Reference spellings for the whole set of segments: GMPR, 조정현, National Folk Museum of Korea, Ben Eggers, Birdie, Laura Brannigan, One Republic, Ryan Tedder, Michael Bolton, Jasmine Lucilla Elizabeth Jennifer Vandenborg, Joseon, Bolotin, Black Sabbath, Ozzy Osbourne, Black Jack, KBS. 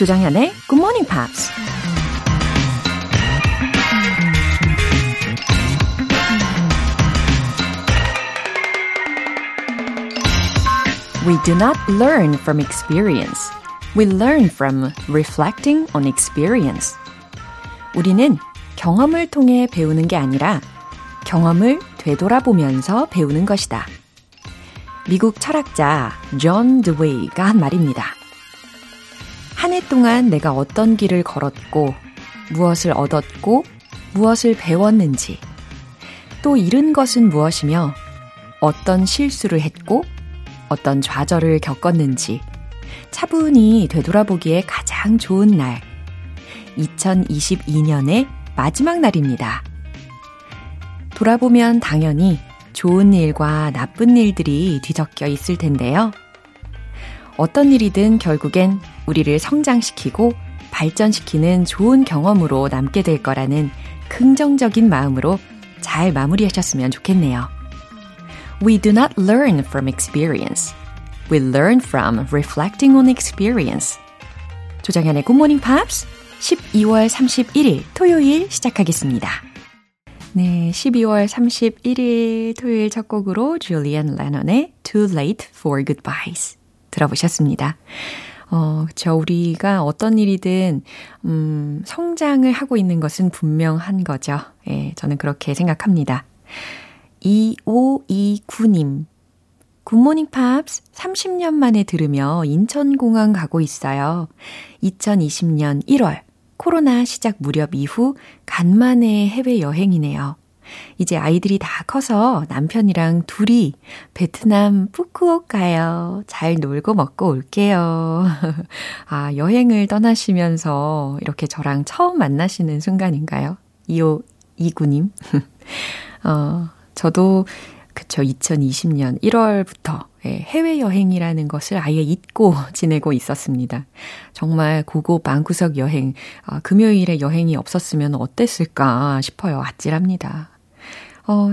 조장현의 Good Morning Pops. We do not learn from experience. We learn from reflecting on experience. 우리는 경험을 통해 배우는 게 아니라 경험을 되돌아보면서 배우는 것이다. 미국 철학자 존 드웨이가 한 말입니다. 한 해 동안 내가 어떤 길을 걸었고, 무엇을 얻었고, 무엇을 배웠는지, 또 잃은 것은 무엇이며, 어떤 실수를 했고, 어떤 좌절을 겪었는지 차분히 되돌아보기에 가장 좋은 날, 2022년의 마지막 날입니다. 돌아보면 당연히 좋은 일과 나쁜 일들이 뒤섞여 있을 텐데요. 어떤 일이든 결국엔 우리를 성장시키고 발전시키는 좋은 경험으로 남게 될 거라는 긍정적인 마음으로 잘 마무리하셨으면 좋겠네요. We do not learn from experience. We learn from reflecting on experience. 조정현의 Good Morning Pops 12월 31일 토요일 시작하겠습니다. 네, 12월 31일 토요일 첫 곡으로 줄리안 레논의 Too Late for Goodbyes 들어보셨습니다. 우리가 어떤 일이든 성장을 하고 있는 것은 분명한 거죠. 예, 저는 그렇게 생각합니다. 2529님, 굿모닝 팝스 30년 만에 들으며 인천공항 가고 있어요. 2020년 1월, 코로나 시작 무렵 이후 간만에 해외여행이네요. 이제 아이들이 다 커서 남편이랑 둘이 베트남 푸꾸오카요. 잘 놀고 먹고 올게요. 아, 여행을 떠나시면서 이렇게 저랑 처음 만나시는 순간인가요? 2529님. 저도 그쵸, 2020년 1월부터 해외여행이라는 것을 아예 잊고 지내고 있었습니다. 정말 고고 방구석 여행, 금요일에 여행이 없었으면 어땠을까 싶어요. 아찔합니다.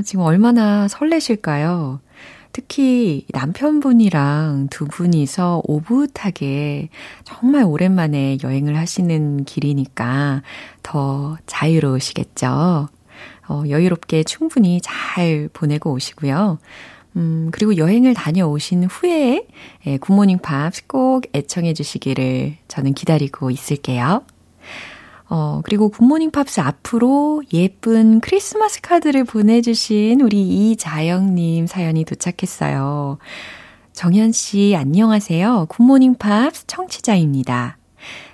지금 얼마나 설레실까요? 특히 남편분이랑 두 분이서 오붓하게 정말 오랜만에 여행을 하시는 길이니까 더 자유로우시겠죠? 여유롭게 충분히 잘 보내고 오시고요. 그리고 여행을 다녀오신 후에 굿모닝 팝스 꼭 애청해 주시기를 저는 기다리고 있을게요. 그리고 굿모닝 팝스 앞으로 예쁜 크리스마스 카드를 보내주신 우리 이자영님 사연이 도착했어요. 정현 씨 안녕하세요. 굿모닝 팝스 청취자입니다.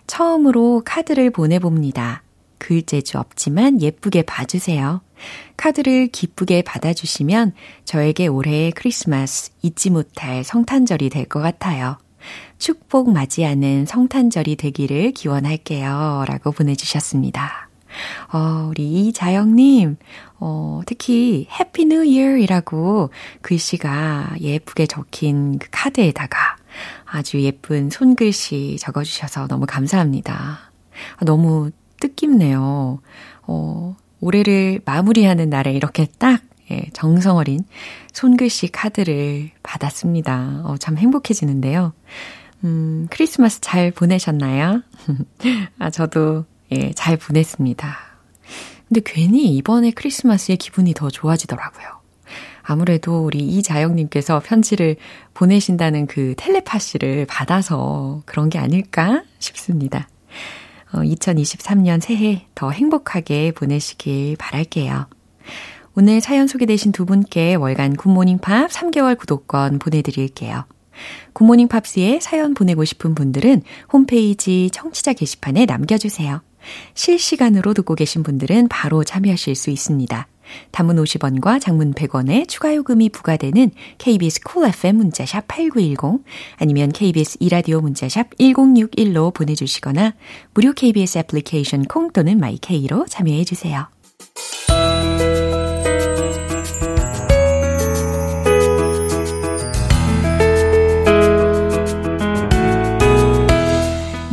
처음으로 카드를 보내봅니다. 글재주 없지만 예쁘게 봐주세요. 카드를 기쁘게 받아주시면 저에게 올해의 크리스마스 잊지 못할 성탄절이 될 것 같아요. 축복 맞이하는 성탄절이 되기를 기원할게요. 라고 보내주셨습니다. 우리 이자영님, 특히 해피 뉴 이어이라고 글씨가 예쁘게 적힌 그 카드에다가 아주 예쁜 손글씨 적어주셔서 너무 감사합니다. 너무 뜻깊네요. 올해를 마무리하는 날에 이렇게 딱 정성 어린 손글씨 카드를 받았습니다. 참 행복해지는데요. 크리스마스 잘 보내셨나요? 저도 잘 보냈습니다. 근데 괜히 이번에 크리스마스의 기분이 더 좋아지더라고요. 아무래도 우리 이자영님께서 편지를 보내신다는 그 텔레파시를 받아서 그런 게 아닐까 싶습니다. 2023년 새해 더 행복하게 보내시길 바랄게요. 오늘 사연 소개되신 두 분께 월간 굿모닝팝 3개월 구독권 보내드릴게요. 굿모닝팝스에 사연 보내고 싶은 분들은 홈페이지 청취자 게시판에 남겨주세요. 실시간으로 듣고 계신 분들은 바로 참여하실 수 있습니다. 단문 50원과 장문 100원에 추가 요금이 부과되는 KBS Cool FM 문자샵 8910 아니면 KBS 이라디오 문자샵 1061로 보내주시거나 무료 KBS 애플리케이션 콩 또는 마이케이로 참여해주세요.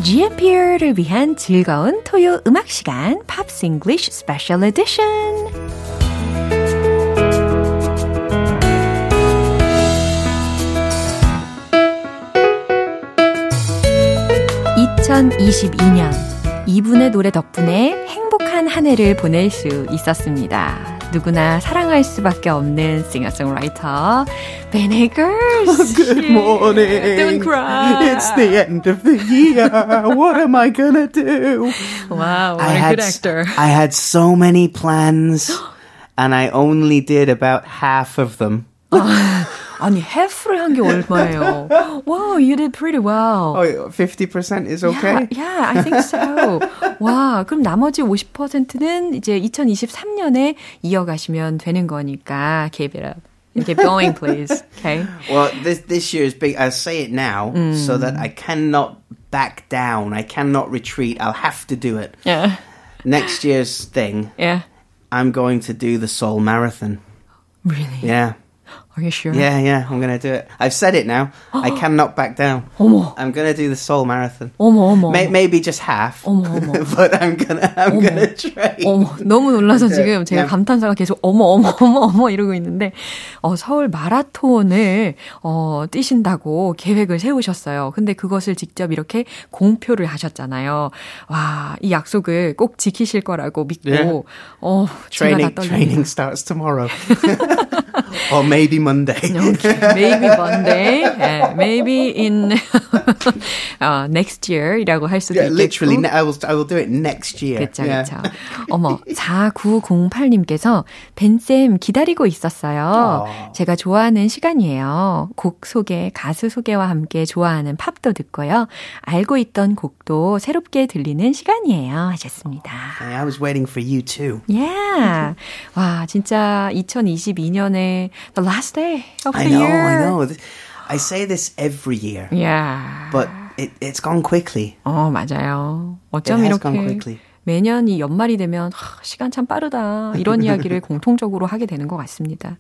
GMP를 위한 즐거운 토요 음악 시간 Pops English Special Edition. 2022년 이분의 노래 덕분에 행복한 한 해를 보낼 수 있었습니다. 누구나 사랑할 수밖에 없는 싱어송라이터 Ben Eggers. Good morning. Don't cry. It's the end of the year. What am I gonna do? Wow, what a good actor. I had so many plans, and I only did about half of them. 아니, half를 한 게 얼마예요? Wow, you did pretty well. Oh, 50% is okay? Yeah, I think so. 와, 그럼 나머지 50%는 이제 2023년에 이어가시면 되는 거니까. Keep it up. Keep going, please. Okay. Well, this year is big. I'll say it now so that I cannot back down. I cannot retreat. I'll have to do it. Yeah. Next year's thing, yeah. I'm going to do the Seoul Marathon. Really? Yeah. Are you sure? Yeah, I'm going to do it. I've said it now. I cannot back down. 어머. I'm going to do the Seoul Marathon. 어머. Maybe just half. 어머. But I'm going to train. 어머, 너무 놀라서 지금 제가 감탄사가 계속 어머 이러고 있는데 서울 마라톤을 뛰신다고 계획을 세우셨어요. 근데 그것을 직접 이렇게 공표를 하셨잖아요. 와, 이 약속을 꼭 지키실 거라고 믿고 제가 다 떨립니다. Training starts tomorrow. Or maybe Monday. Okay, maybe Monday. Yeah, maybe in next year이라고 할 수도 있겠고. Literally, I will do it next year. 그쵸. 어머, 4908님께서 벤쌤 기다리고 있었어요. 제가 좋아하는 시간이에요. 곡 소개, 가수 소개와 함께 좋아하는 팝도 듣고요. 알고 있던 곡도 새롭게 들리는 시간이에요. 하셨습니다. Okay, I was waiting for you too. Yeah. 와, 진짜 2022년에 the last day of the year. I know. I say this every year. Yeah. But it's gone quickly. 맞아요. 어쩜 이렇게 매년이 연말이 되면 시간 참 빠르다. 이런 이야기를 공통적으로 하게 되는 것 같습니다.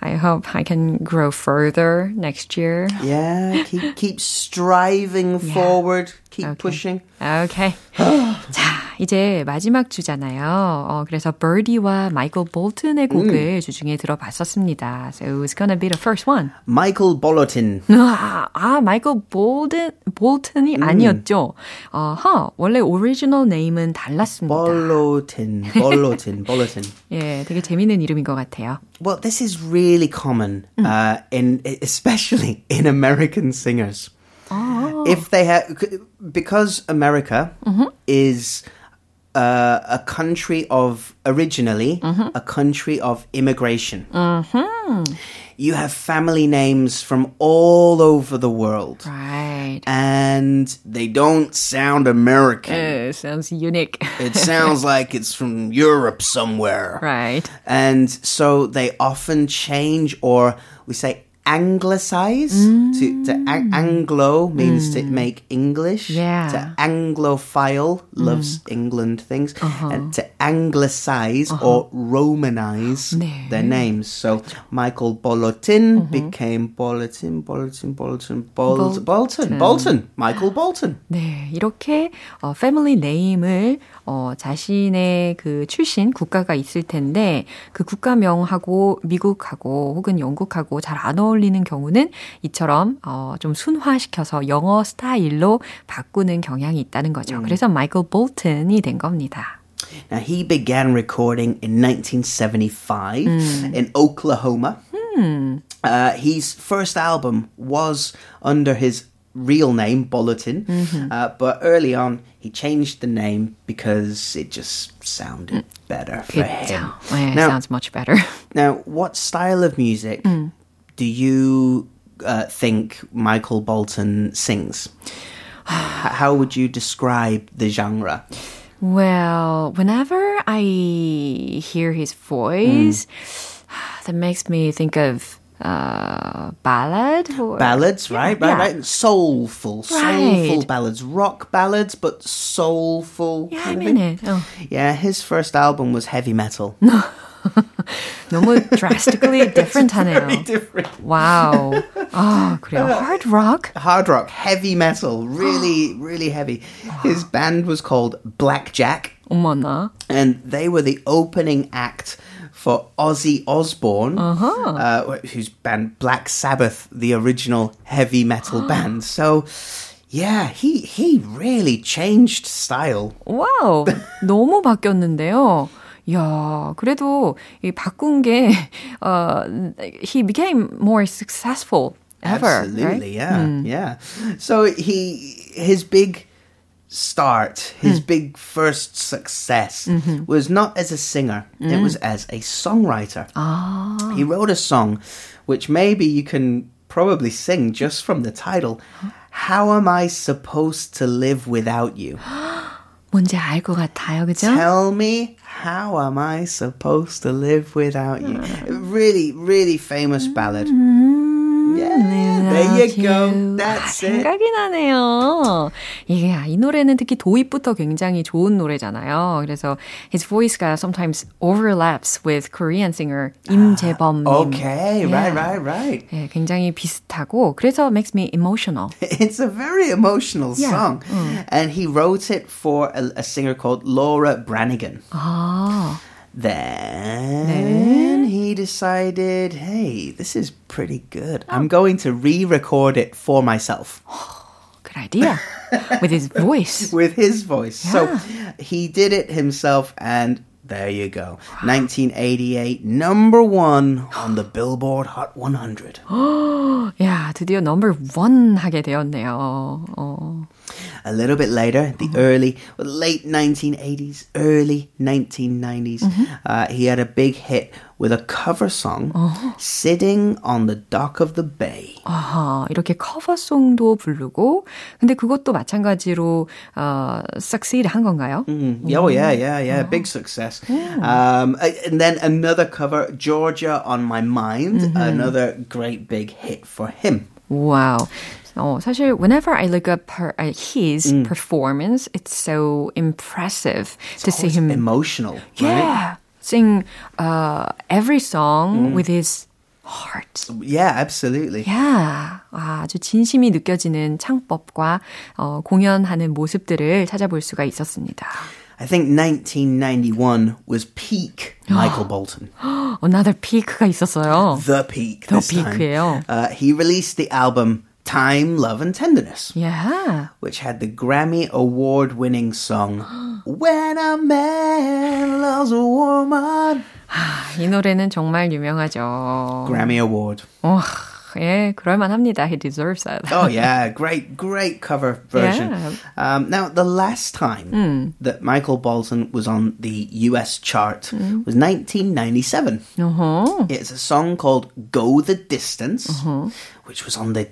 I hope I can grow further next year. Yeah, keep striving forward. Keep pushing. Okay. 자, 이제 마지막 주잖아요. 그래서 Birdie와 Michael Bolton의 곡을 주중에 들어봤었습니다. So it's gonna be the first one. Michael Bolotin. Michael Bolton이 아니었죠. 원래 오리지널 네임은 달랐습니다. Bolotin. 예, 되게 재밌는 이름인 것 같아요. Well, this is really common, especially in American singers. If they have, because America is a country of a country of immigration. You have family names from all over the world, right? And they don't sound American. It sounds unique. It sounds like it's from Europe somewhere, right? And so they often change, or we say. Anglicize to Anglo means to make English. Yeah. To Anglophile loves England things, and to Anglicize or Romanize their names. So Michael Bolotin became Bolton. Michael Bolton. 네, 이렇게 family name을 자신의 그 출신 국가가 있을 텐데 그 국가명하고 미국하고 혹은 영국하고 잘 안 어울리는 경우는 이처럼 좀 순화시켜서 영어 스타일로 바꾸는 경향이 있다는 거죠. 그래서 마이클 볼튼이 된 겁니다. Now he began recording in 1975 in Oklahoma. His first album was under his real name, Bolotin, but early on he changed the name because it just sounded better for him. Yeah, now, it sounds much better. Now, what style of music do you think Michael Bolton sings? How would you describe the genre? Well, whenever I hear his voice, that makes me think of ballads, right? Soulful ballads, rock ballads, but soulful. Yeah, I mean it. Oh. Yeah, his first album was heavy metal. 너무 drastically different 하네요. Very different. Wow. 그래요. Hard rock, heavy metal, really, really heavy. His band was called Black Jack. 어머나. And they were the opening act for Ozzy Osbourne, whose band Black Sabbath, the original heavy metal band. So, Yeah, he really changed style. Wow, 너무 바뀌었는데요. 야, 그래도 이 바꾼 게 he became more successful ever. Absolutely, right? yeah, yeah. So his big start, his big first success was not as a singer, it was as a songwriter. Ah. He wrote a song, which maybe you can probably sing just from the title. How am I supposed to live without you? 뭔지 알 것 같아요, 그죠? Tell me, how am I supposed to live without you? Really, really famous ballad. Yeah, there you go. That's it. 생각이 나네요. Yeah, 이 노래는 특히 도입부터 굉장히 좋은 노래잖아요. 그래서 his voice가 sometimes overlaps with Korean singer 임재범님. Okay, yeah. right. 예, 굉장히 비슷하고 그래서 makes me emotional. It's a very emotional song. And he wrote it for a singer called Laura Brannigan. 아. Then he decided, hey, this is pretty good. I'm going to re-record it for myself. Good idea. With his voice. With his voice. Yeah. So he did it himself, and there you go. 1988, number one on the Billboard Hot 100. Yeah, 드디어 number one 하게 되었네요. Oh. A little bit later, the late 1980s, early 1990s, he had a big hit with a cover song, Sitting on the Dock of the Bay. 아하, 이렇게 커버송도 부르고, 근데 그것도 마찬가지로 succeed 한 건가요? Oh, yeah. Big success. And then another cover, Georgia on My Mind, another great big hit for him. Wow. 사실 whenever I look up his performance, it's so impressive to see him emotional. Yeah, right? Sing every song with his heart. Yeah, absolutely. Yeah, 아주 진심이 느껴지는 창법과 공연하는 모습들을 찾아볼 수가 있었습니다. I think 1991 was peak Michael Bolton. Another peak가 있었어요. The peak. The peak이에요. He released the album. Time, Love, and Tenderness. Yeah. Which had the Grammy award-winning song When a Man Loves a Woman. 이 노래는 정말 유명하죠. Grammy Award. 예, 그럴만합니다. He deserves that. Oh, yeah. Great, great cover version. Yeah. Now, the last time that Michael Bolton was on the US chart was 1997. It's a song called Go the Distance, which was on the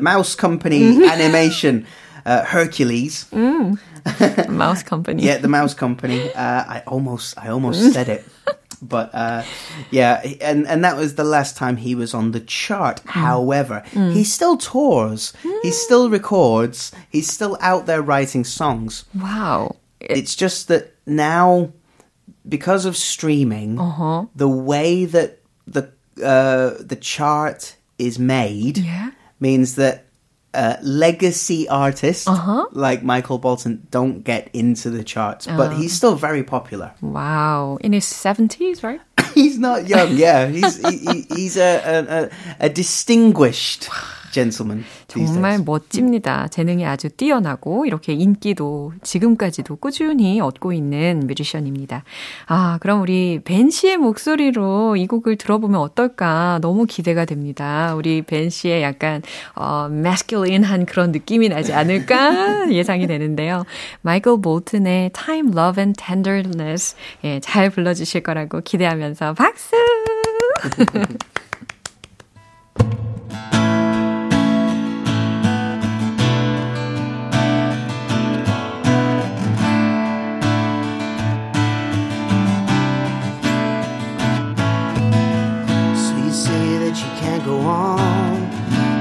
Mouse Company animation Hercules. Mouse Company. Yeah, the Mouse Company. I almost said it. But yeah, and that was the last time he was on the chart. However, he still tours, he still records, he's still out there writing songs. Wow. It's just that now, because of streaming, the way that the chart is made means that legacy artists like Michael Bolton don't get into the charts, but he's still very popular. Wow, in his 70s, right? He's not young, yeah. He's a distinguished gentleman. 정말 멋집니다. 재능이 아주 뛰어나고 이렇게 인기도 지금까지도 꾸준히 얻고 있는 뮤지션입니다. 아, 그럼 우리 벤 씨의 목소리로 이 곡을 들어보면 어떨까? 너무 기대가 됩니다. 우리 벤 씨의 약간 masculine한 그런 느낌이 나지 않을까 예상이 되는데요. 마이클 볼튼의 Time, Love and Tenderness 예, 잘 불러주실 거라고 기대하면서 박수! So you say that you can't go on,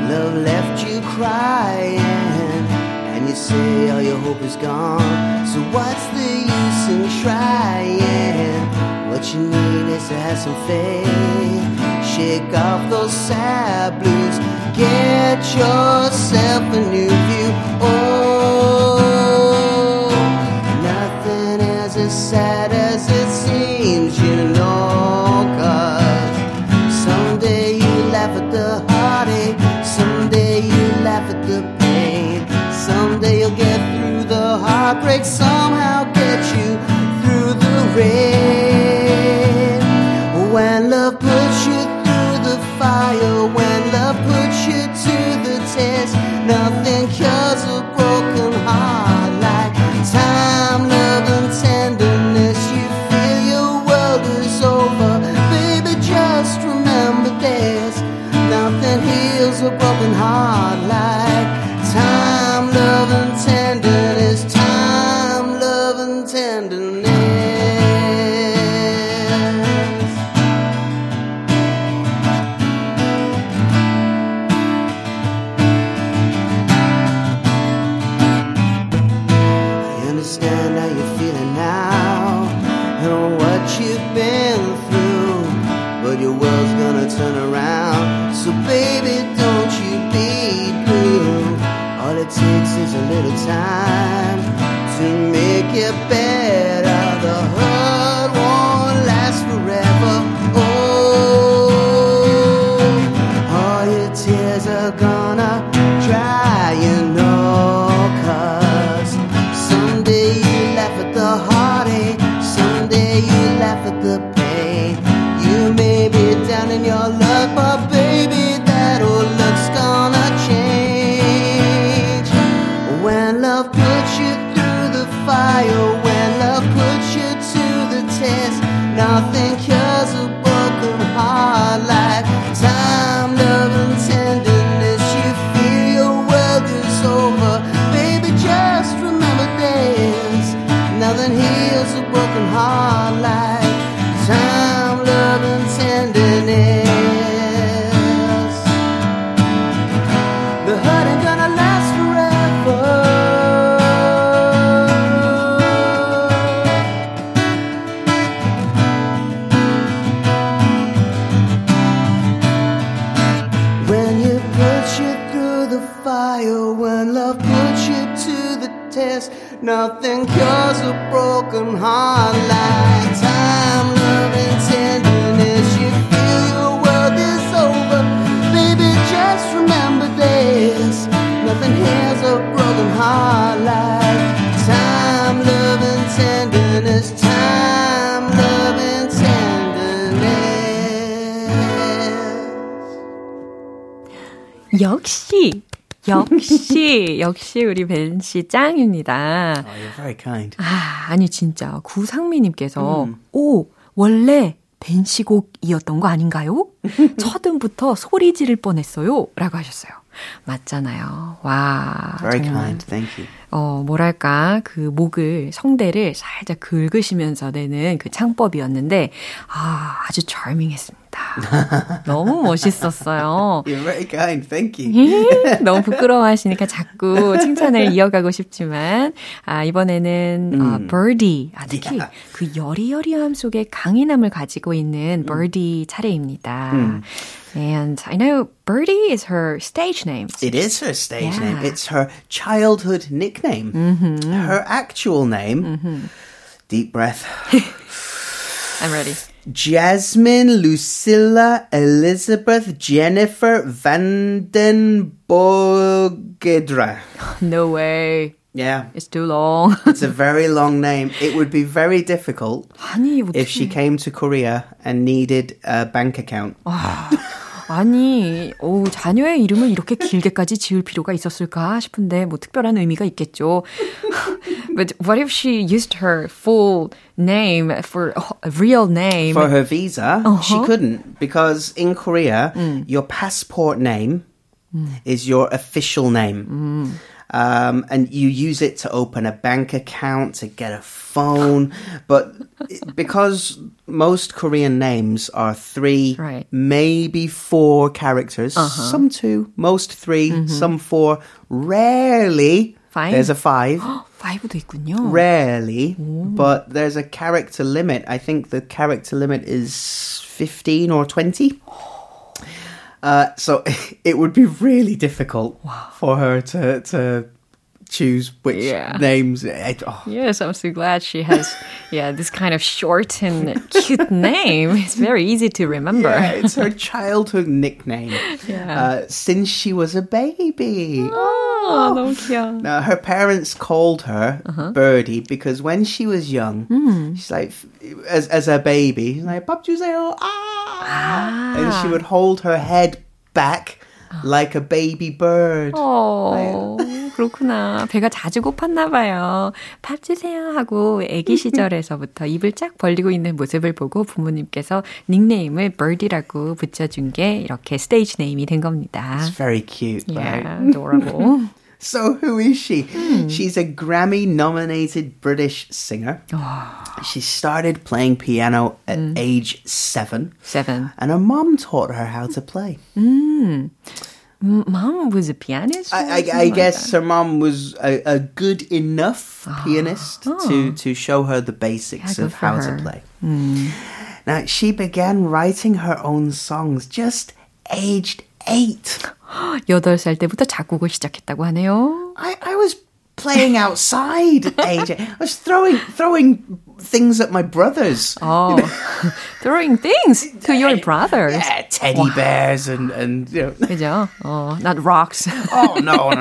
love left you crying, and you say all your hope is gone, so what's the use in trying? What you need is to have some faith. Shake off those sad blues. Get yourself a new view. Oh, nothing is as sad as it seems, you know, 'cause someday you laugh at the heartache. Someday heartbreaks somehow get you through the rain. When love puts you through the fire, when love puts you to the test, nothing cures a broken heart like time, love, and tenderness. You feel your world is over, baby, just remember this. Nothing heals a broken heart like time, love, and tenderness. Time, love, and tenderness. I understand how you're feeling now and what you've been through, but your world's gonna turn around, so baby, don't you be blue. All it takes is a little time to make it better. The hurt won't last forever. Oh, all your tears are gonna dry, you know, 'cause someday you laugh at the heartache, someday you laugh at the pain. You may be down in your luck, but baby, that old luck's gonna change. When love puts you through the fire, when love puts you to the test, nothing cures a broken heart like time, love, and tenderness. You feel your world is over, baby, just remember this. Nothing heals a broken heart like time, love, and tenderness. The hurt ain't gonna last forever. When you put you through the fire, when love puts you to the test, nothing cures a broken heart like time, love, and tenderness. You feel your world is over, baby, just remember this. Nothing heals a broken heart like time, love, and tenderness. Time, love, and tenderness. 역시 우리 벤 씨 짱입니다. Oh, you're very kind. 아, 아니 진짜 구상미님께서 오, 원래 벤 씨 곡이었던 거 아닌가요? 첫음부터 소리 지를 뻔했어요 라고 하셨어요. 맞잖아요. 와. Very kind. Thank you. 뭐랄까, 그 목을, 성대를 살짝 긁으시면서 내는 그 창법이었는데, 아, 아주 charming했습니다. 너무 멋있었어요. You're very kind. Thank you. 너무 부끄러워하시니까 자꾸 칭찬을 이어가고 싶지만, 아, 이번에는 Birdie. 아, 특히 yeah. 그 여리여리함 속에 강인함을 가지고 있는 Birdie 차례입니다. And I know Birdie is her stage name. It is her stage yeah. name. It's her childhood nickname. Mm-hmm. Her actual name. Mm-hmm. Deep breath. I'm ready. Jasmine Lucilla Elizabeth Jennifer Vandenborg. No way. Yeah. It's too long. It's a very long name. It would be very difficult if she came to Korea and needed a bank account. 아니, 자녀의 이름을 이렇게 길게까지 지을 필요가 있었을까 싶은데 뭐 특별한 의미가 있겠죠. But what if she used her full name for a real name? For her visa, she couldn't because in Korea, your passport name is your official name. And you use it to open a bank account, to get a phone. But because most Korean names are three, right. maybe four characters, some two, most three, some four, rarely... Five? There's a five. Five도 있군요. Rarely, but there's a character limit. I think the character limit is 15 or 20. So it would be really difficult for her to choose which names. Yes, I'm so glad she has this kind of short and cute name. It's very easy to remember. Yeah, it's her childhood nickname since she was a baby. Oh, 너무 귀여워. Now, her parents called her Birdie because when she was young, she's like, as a baby, she's like, 밥 주세요, and she would hold her head back like a baby bird. Oh, 그렇구나. 배가 자주 고팠나 봐요. 밥 주세요 하고 아기 시절에서부터 입을 쫙 벌리고 있는 모습을 보고 부모님께서 닉네임을 Birdie라고 붙여준 게 이렇게 스테이지 네임이 된 겁니다. It's very cute, right? Yeah, adorable. So who is she? She's a Grammy-nominated British singer. Oh. She started playing piano at age 7. And her mom taught her how to play. Mom was a pianist? I guess her mom was a good enough pianist to show her the basics of how to play. Now, she began writing her own songs just aged 8. 8살 때부터 작곡을 시작했다고 하네요. I was playing outside, AJ. I was throwing things at my brothers. Oh, throwing things to your brothers? Yeah, teddy bears and you know. 그죠? Not rocks. Oh, no.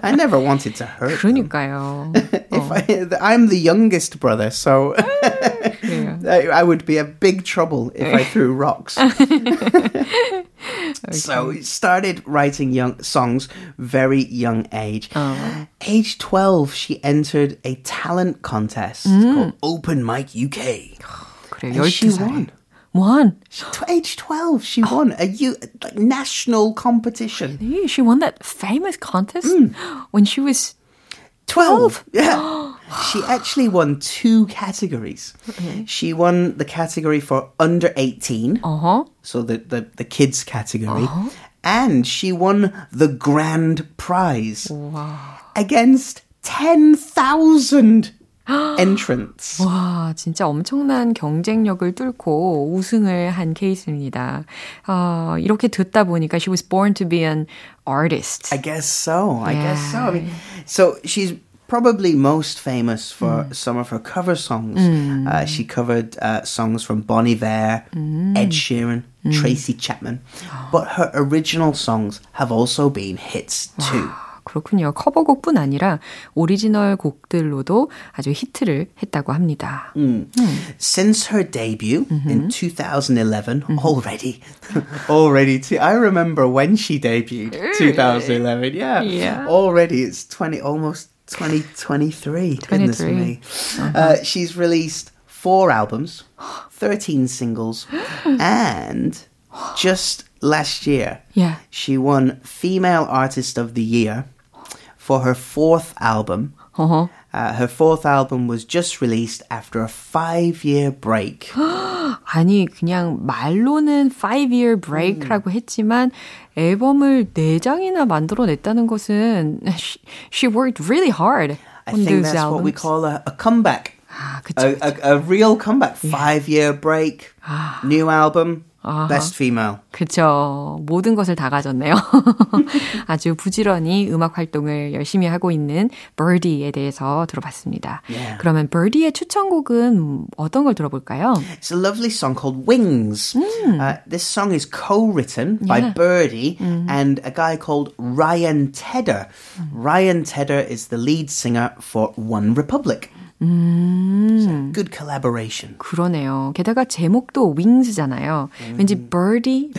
I never wanted to hurt 그러니까요. them. I'm the youngest brother, so I would be in big trouble if I threw rocks. Okay. So he started writing songs very young age. Age 12, she entered a talent contest called Open Mic UK. 그래, and she won. Age 12, she won a national competition. Really? She won that famous contest when she was 12? Yeah. She actually won 2 categories. Okay. She won the category for under 18, so the kids category, and she won the grand prize against 10,000 entrants. 와, 진짜 엄청난 경쟁력을 뚫고 우승을 한 케이스입니다. 이렇게 듣다 보니까 she was born to be an artist. I guess so. I mean, so she's probably most famous for some of her cover songs. She covered songs from Bon Iver, Ed Sheeran, Tracy Chapman. But her original songs have also been hits too. 그렇군요. 커버곡뿐 아니라 오리지널 곡들로도 아주 히트를 했다고 합니다. Since her debut in 2011, already. I remember when she debuted, 2011. Yeah. Already, it's almost 2023. Goodness me. She's released 4 albums, 13 singles, and just last year, she won Female Artist of the Year for her 4th album. Her 4th album was just released after a 5-year break. 아니, 그냥 말로는 5-year break라고 했지만 앨범을 4장이나 만들어냈다는 것은 she worked really hard on those albums. I think that's albums. What we call a comeback. 아, 그쵸. A real comeback. 5-year break, new album. Best female. 그쵸. 모든 것을 다 가졌네요. 아주 부지런히 음악 활동을 열심히 하고 있는 Birdie에 대해서 들어봤습니다. Yeah. 그러면 Birdie의 추천곡은 어떤 걸 들어볼까요? It's a lovely song called Wings. This song is co-written by Birdie and a guy called Ryan Tedder. Ryan Tedder is the lead singer for One Republic. Good collaboration. 그러네요. 게다가 제목도 Wings잖아요. 왠지 Bird의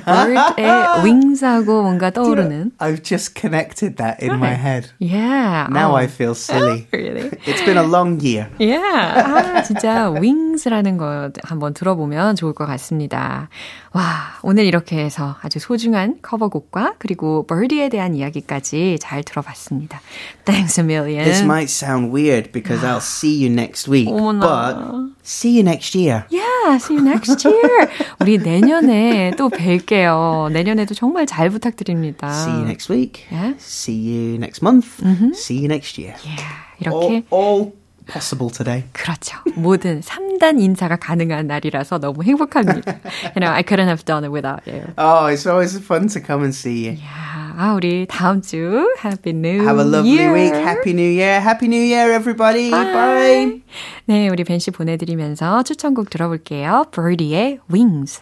Wings하고 뭔가 떠오르는. I've just connected that in my head. Yeah. Now I feel silly. Really? It's been a long year. Yeah. 진짜 Wings라는 거 한번 들어보면 좋을 것 같습니다. 와, 오늘 이렇게 해서 아주 소중한 커버곡과 그리고 Birdie에 대한 이야기까지 잘 들어봤습니다. Thanks a million. This might sound weird because I'll see you next week, but see you next year. Yeah, see you next year. 우리 내년에 또 뵐게요. 내년에도 정말 잘 부탁드립니다. See you next week. Yeah. See you next month. See you next year. Yeah, 이렇게. All possible today. 그렇죠. 모든 3단 인사가 가능한 날이라서 너무 행복합니다. You know, I couldn't have done it without you. Oh, it's always fun to come and see you. Yeah. 아, 우리 다음 주 Happy New Year. Have a lovely week. Happy New Year. Happy New Year, everybody. Bye. Bye. 네, 우리 벤 씨 보내드리면서 추천곡 들어볼게요. Birdie의 Wings.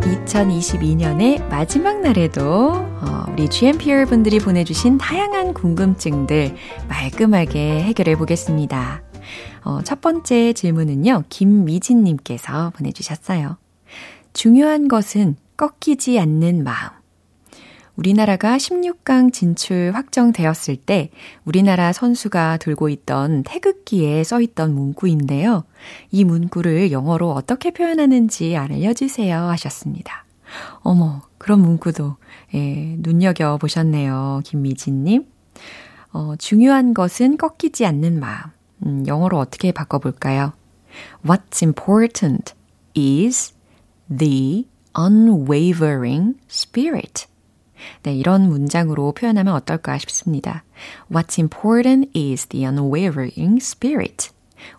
(2022년의) 마지막 날에도 우리 GMPR 분들이 보내주신 다양한 궁금증들 말끔하게 해결해 보겠습니다. 첫 번째 질문은요. 김미진님께서 보내주셨어요. 중요한 것은 꺾이지 않는 마음. 우리나라가 16강 진출 확정되었을 때 우리나라 선수가 들고 있던 태극기에 써있던 문구인데요. 이 문구를 영어로 어떻게 표현하는지 알려주세요 하셨습니다. 어머, 그런 문구도 예, 눈여겨보셨네요. 김미진님. 중요한 것은 꺾이지 않는 마음. 영어로 어떻게 바꿔볼까요? What's important is the unwavering spirit. 네, 이런 문장으로 표현하면 어떨까 싶습니다. What's important is the unwavering spirit.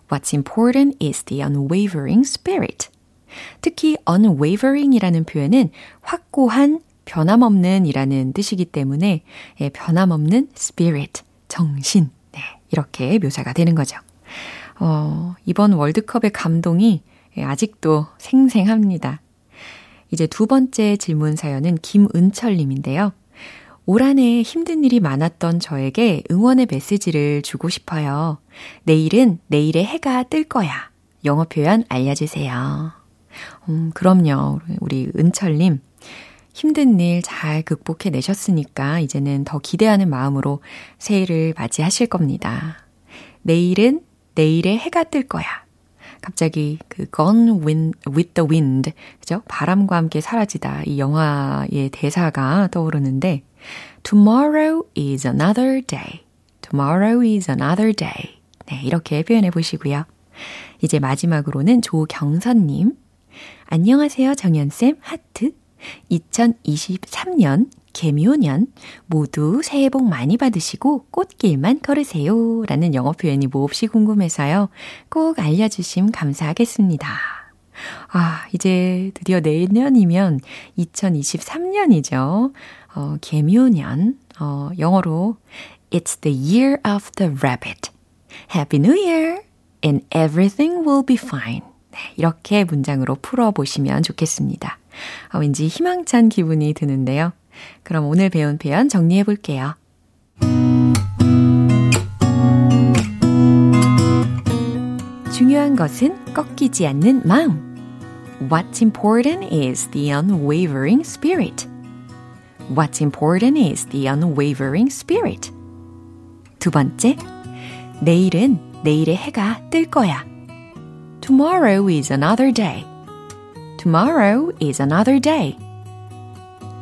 What's important is the unwavering spirit. 특히 unwavering이라는 표현은 확고한, 변함없는 이라는 뜻이기 때문에 예, 변함없는 spirit, 정신, 네, 이렇게 묘사가 되는 거죠. 이번 월드컵의 감동이 예, 아직도 생생합니다. 이제 두 번째 질문 사연은 김은철님인데요. 올 한해 힘든 일이 많았던 저에게 응원의 메시지를 주고 싶어요. 내일은 내일의 해가 뜰 거야. 영어 표현 알려주세요. 그럼요. 우리 은철님. 힘든 일 잘 극복해내셨으니까 이제는 더 기대하는 마음으로 새해를 맞이하실 겁니다. 내일은 내일의 해가 뜰 거야. 갑자기 그 Gone with the Wind, 그죠? 바람과 함께 사라지다. 이 영화의 대사가 떠오르는데 Tomorrow is another day. Tomorrow is another day. 네, 이렇게 표현해 보시고요. 이제 마지막으로는 조경선님. 안녕하세요, 정연쌤. 하트. 2023년, 개묘년 모두 새해 복 많이 받으시고 꽃길만 걸으세요. 라는 영어 표현이 몹시 궁금해서요. 꼭 알려주심 감사하겠습니다. 아, 이제 드디어 내년이면 2023년이죠. 개묘년, 영어로 It's the year of the rabbit. Happy New Year and everything will be fine. 네, 이렇게 문장으로 풀어보시면 좋겠습니다. 왠지 희망찬 기분이 드는데요. 그럼 오늘 배운 표현 정리해 볼게요. 중요한 것은 꺾이지 않는 마음. What's important is the unwavering spirit. What's important is the unwavering spirit. 두 번째, 내일은 내일의 해가 뜰 거야. Tomorrow is another day. Tomorrow is another day.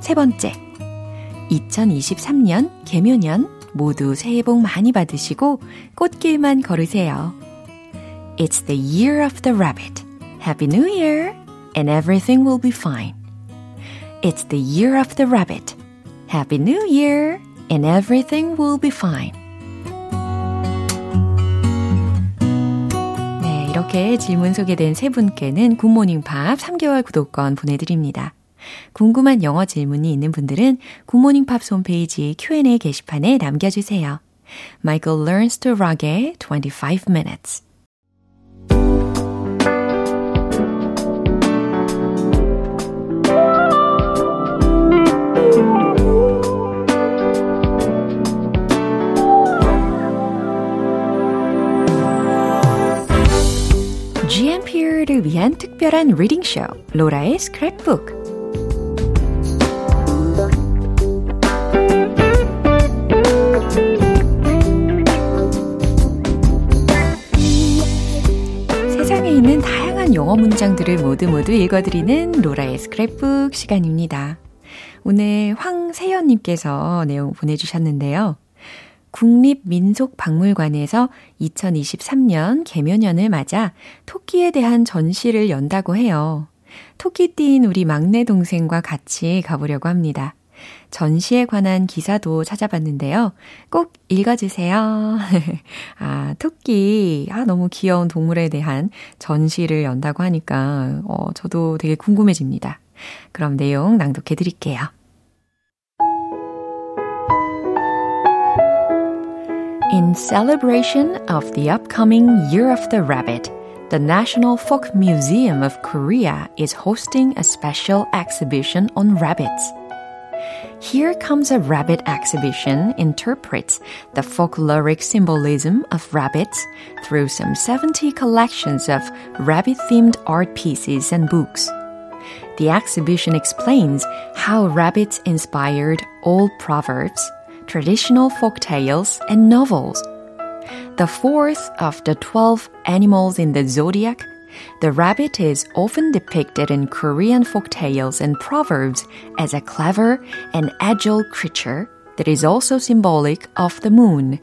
세 번째, 2023년 개묘년 모두 새해 복 많이 받으시고 꽃길만 걸으세요. It's the year of the rabbit. Happy New Year and everything will be fine. It's the year of the rabbit. Happy New Year and everything will be fine. 네, 이렇게 질문 소개된 세 분께는 굿모닝 팝 3개월 구독권 보내드립니다. 궁금한 영어 질문이 있는 분들은 굿모닝 팝스 홈페이지 Q&A 게시판에 남겨주세요. Michael learns to rock의 25 minutes. GMP를 위한 특별한 리딩 쇼, 로라의 스크랩북. 안에 있는 다양한 영어 문장들을 모두 읽어드리는 로라의 스크랩북 시간입니다. 오늘 황세연님께서 내용 보내주셨는데요. 국립민속박물관에서 2023년 개묘년을 맞아 토끼에 대한 전시를 연다고 해요. 토끼띠인 우리 막내 동생과 같이 가보려고 합니다. 전시에 관한 기사도 찾아봤는데요. 꼭 읽어주세요. 아, 토끼. 아, 너무 귀여운 동물에 대한 전시를 연다고 하니까 저도 되게 궁금해집니다. 그럼 내용 낭독해 드릴게요. In celebration of the upcoming Year of the Rabbit, the National Folk Museum of Korea is hosting a special exhibition on rabbits. Here Comes a Rabbit exhibition interprets the folkloric symbolism of rabbits through some 70 collections of rabbit-themed art pieces and books. The exhibition explains how rabbits inspired old proverbs, traditional folk tales, and novels. The fourth of the 12 animals in the zodiac, the rabbit is often depicted in Korean folk tales and proverbs as a clever and agile creature that is also symbolic of the moon.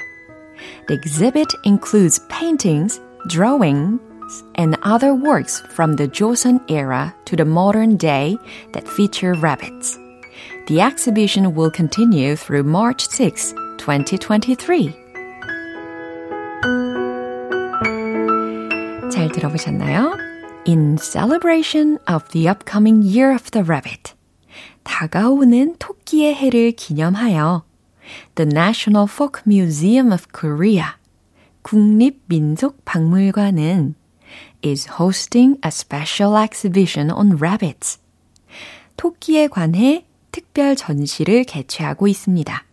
The exhibit includes paintings, drawings, and other works from the Joseon era to the modern day that feature rabbits. The exhibition will continue through March 6, 2023. 잘 들어보셨나요? In celebration of the upcoming Year of the Rabbit. 다가오는 토끼의 해를 기념하여 The National Folk Museum of Korea, 국립민속박물관은 is hosting a special exhibition on rabbits. 토끼에 관해 특별 전시를 개최하고 있습니다.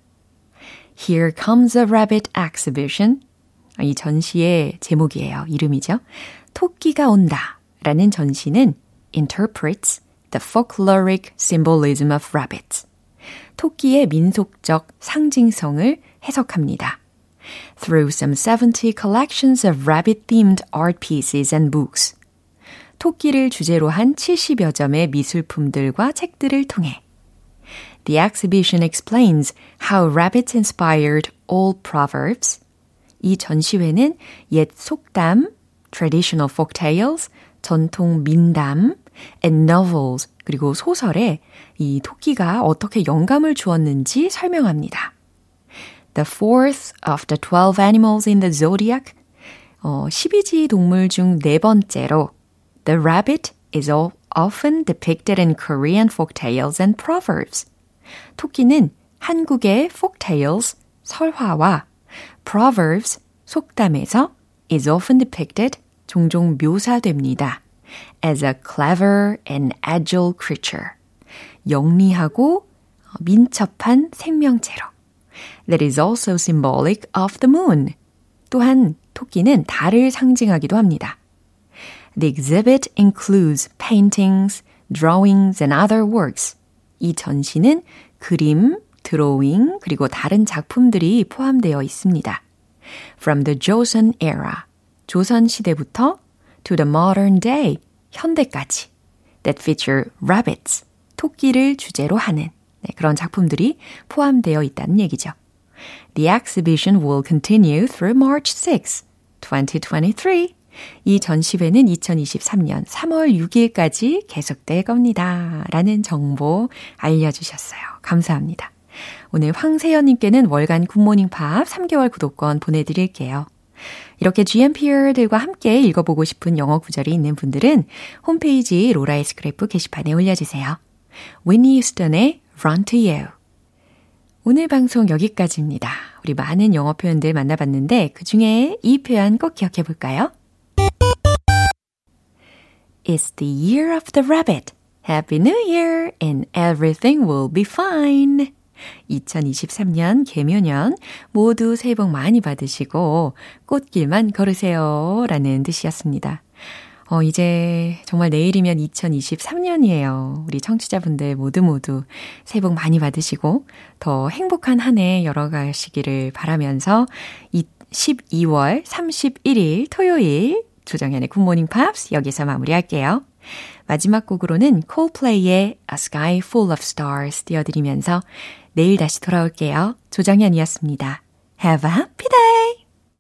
Here Comes a Rabbit exhibition. 이 전시의 제목이에요. 이름이죠. 토끼가 온다 라는 전시는 interprets the folkloric symbolism of rabbits. 토끼의 민속적 상징성을 해석합니다. Through some 70 collections of rabbit-themed art pieces and books. 토끼를 주제로 한 70여 점의 미술품들과 책들을 통해. The exhibition explains how rabbits inspired old proverbs. 이 전시회는 옛 속담, traditional folk tales, 전통 민담, and novels, 그리고 소설에 이 토끼가 어떻게 영감을 주었는지 설명합니다. The fourth of the 12 animals in the zodiac, 12지 동물 중 네 번째로 The rabbit is often depicted in Korean folk tales and proverbs. 토끼는 한국의 folk tales, 설화와 Proverbs, 속담에서 is often depicted, 종종 묘사됩니다. As a clever and agile creature. 영리하고 민첩한 생명체로. That is also symbolic of the moon. 또한 토끼는 달을 상징하기도 합니다. The exhibit includes paintings, drawings, and other works. 이 전시는 그림, 드로잉, 그리고 다른 작품들이 포함되어 있습니다. From the Joseon era, 조선 시대부터 to the modern day, 현대까지 that feature rabbits, 토끼를 주제로 하는 그런 작품들이 포함되어 있다는 얘기죠. The exhibition will continue through March 6, 2023. 이 전시회는 2023년 3월 6일까지 계속될 겁니다. 라는 정보 알려주셨어요. 감사합니다. 오늘 황세연님께는 월간 굿모닝팝 3개월 구독권 보내드릴게요. 이렇게 GMPR들과 함께 읽어보고 싶은 영어 구절이 있는 분들은 홈페이지 로라의 스크랩북 게시판에 올려주세요. 윈니 휴스턴의 Run to You. 오늘 방송 여기까지입니다. 우리 많은 영어 표현들 만나봤는데 그중에 이 표현 꼭 기억해볼까요? It's the year of the rabbit. Happy New Year and everything will be fine. 2023년 개묘년 모두 새해 복 많이 받으시고 꽃길만 걸으세요 라는 뜻이었습니다. 이제 정말 내일이면 2023년이에요. 우리 청취자분들 모두 새해 복 많이 받으시고 더 행복한 한 해 열어가시기를 바라면서 12월 31일 토요일 조정현의 굿모닝 팝스 여기서 마무리할게요. 마지막 곡으로는 콜플레이의 A Sky Full of Stars 띄워드리면서 내일 다시 돌아올게요. 조정현이었습니다. Have a happy day!